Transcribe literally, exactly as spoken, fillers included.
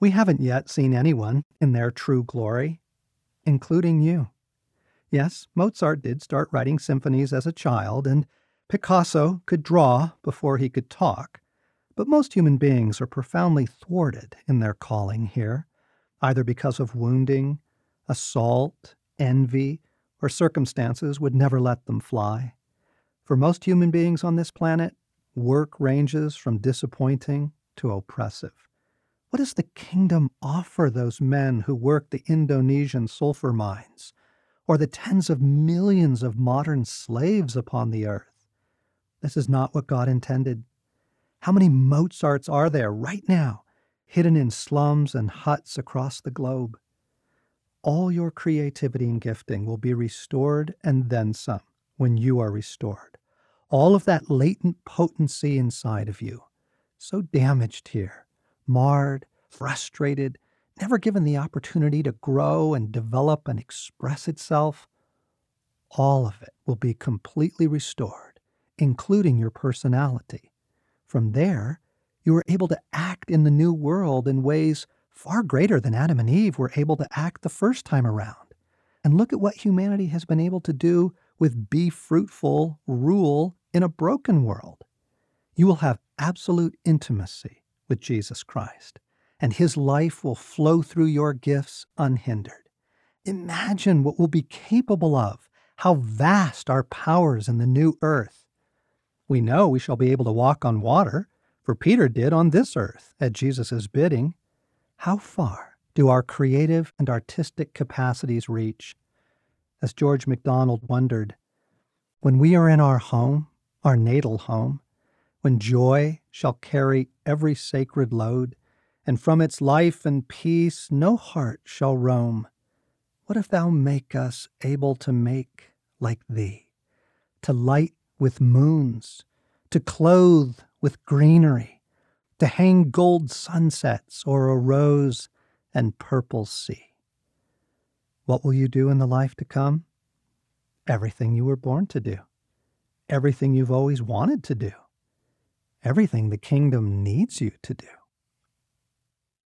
We haven't yet seen anyone in their true glory, including you. Yes, Mozart did start writing symphonies as a child, and Picasso could draw before he could talk, but most human beings are profoundly thwarted in their calling here, either because of wounding, assault, envy, or circumstances would never let them fly. For most human beings on this planet, work ranges from disappointing to oppressive. What does the kingdom offer those men who work the Indonesian sulfur mines, or the tens of millions of modern slaves upon the earth? This is not what God intended. How many Mozarts are there right now, hidden in slums and huts across the globe? All your creativity and gifting will be restored and then some when you are restored. All of that latent potency inside of you, so damaged here, marred, frustrated, never given the opportunity to grow and develop and express itself, all of it will be completely restored, including your personality. From there, you are able to act in the new world in ways far greater than Adam and Eve were able to act the first time around. And look at what humanity has been able to do with be fruitful rule in a broken world. You will have absolute intimacy with Jesus Christ, and his life will flow through your gifts unhindered. Imagine what we'll be capable of, how vast our powers in the new earth. We know we shall be able to walk on water, for Peter did on this earth at Jesus' bidding. How far do our creative and artistic capacities reach? As George MacDonald wondered, when we are in our home, our natal home, when joy shall carry every sacred load, and from its life and peace no heart shall roam, what if thou make us able to make like thee, to light with moons, to clothe with greenery, to hang gold sunsets o'er a rose and purple sea? What will you do in the life to come? Everything you were born to do. Everything you've always wanted to do. Everything the kingdom needs you to do.